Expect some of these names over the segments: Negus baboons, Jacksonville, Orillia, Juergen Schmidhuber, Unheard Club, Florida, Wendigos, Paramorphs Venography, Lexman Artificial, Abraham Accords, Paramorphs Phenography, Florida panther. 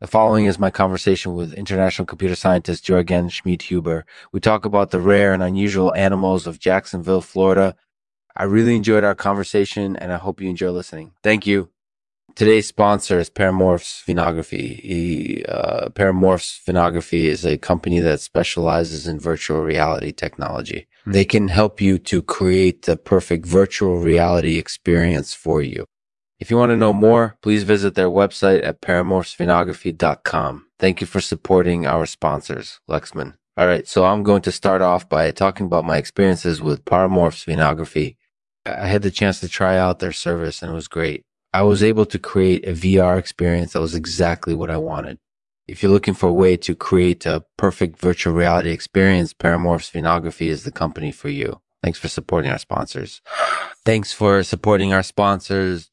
The following is my conversation with international computer scientist Juergen Schmidhuber. We talk about the rare and unusual animals of Jacksonville, Florida. I really enjoyed our conversation, and I hope you enjoy listening. Thank you. Today's sponsor is Paramorphs Venography. Paramorphs Phenography is a company that specializes in virtual reality technology. Mm-hmm. They can help you to create the perfect virtual reality experience for you. If you want to know more, please visit their website at paramorphsphenography.com. Thank you for supporting our sponsors, Lexman. All right, so I'm going to start off by talking about my experiences with Paramorphs Venography. I had the chance to try out their service, and it was great. I was able to create a VR experience that was exactly what I wanted. If you're looking for a way to create a perfect virtual reality experience, Paramorphs Venography is the company for you. Thanks for supporting our sponsors. Thanks for supporting our sponsors.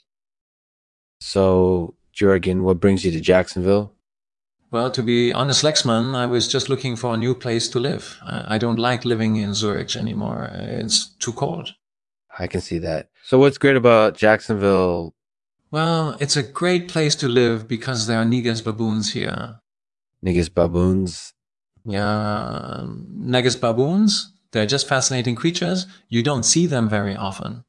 So, Juergen, what brings you to Jacksonville? Well, to be honest, Lexman, I was just looking for a new place to live. I don't like living in Zurich anymore. It's too cold. I can see that. So what's great about Jacksonville? Well, it's a great place to live because there are Negus baboons here. Negus baboons? Yeah, Negus baboons. They're just fascinating creatures. You don't see them very often.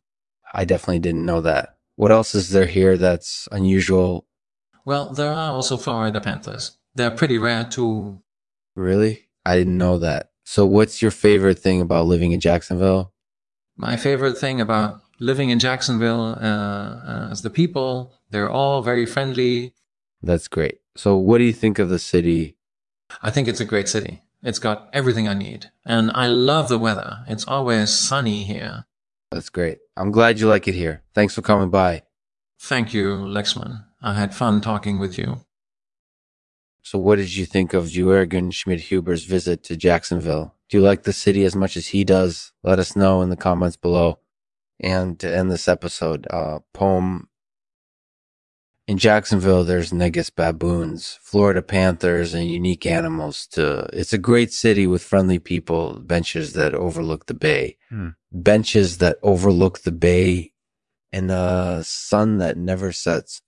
I definitely didn't know that. What else is there here that's unusual? Well, there are also Florida panthers. They're pretty rare, too. Really? I didn't know that. So what's your favorite thing about living in Jacksonville? My favorite thing about living in Jacksonville as the people, they're all very friendly. That's great. So what do you think of the city? I think it's a great city. It's got everything I need. And I love the weather. It's always sunny here. That's great. I'm glad you like it here. Thanks for coming by. Thank you, Lexman. I had fun talking with you. So what did you think of Juergen Schmidhuber's visit to Jacksonville? Do you like the city as much as he does? Let us know in the comments below. And to end this episode, poem. In Jacksonville, there's Negus baboons, Florida panthers, and unique animals too. It's a great city with friendly people, benches that overlook the bay. Hmm. Benches that overlook the bay and a sun that never sets.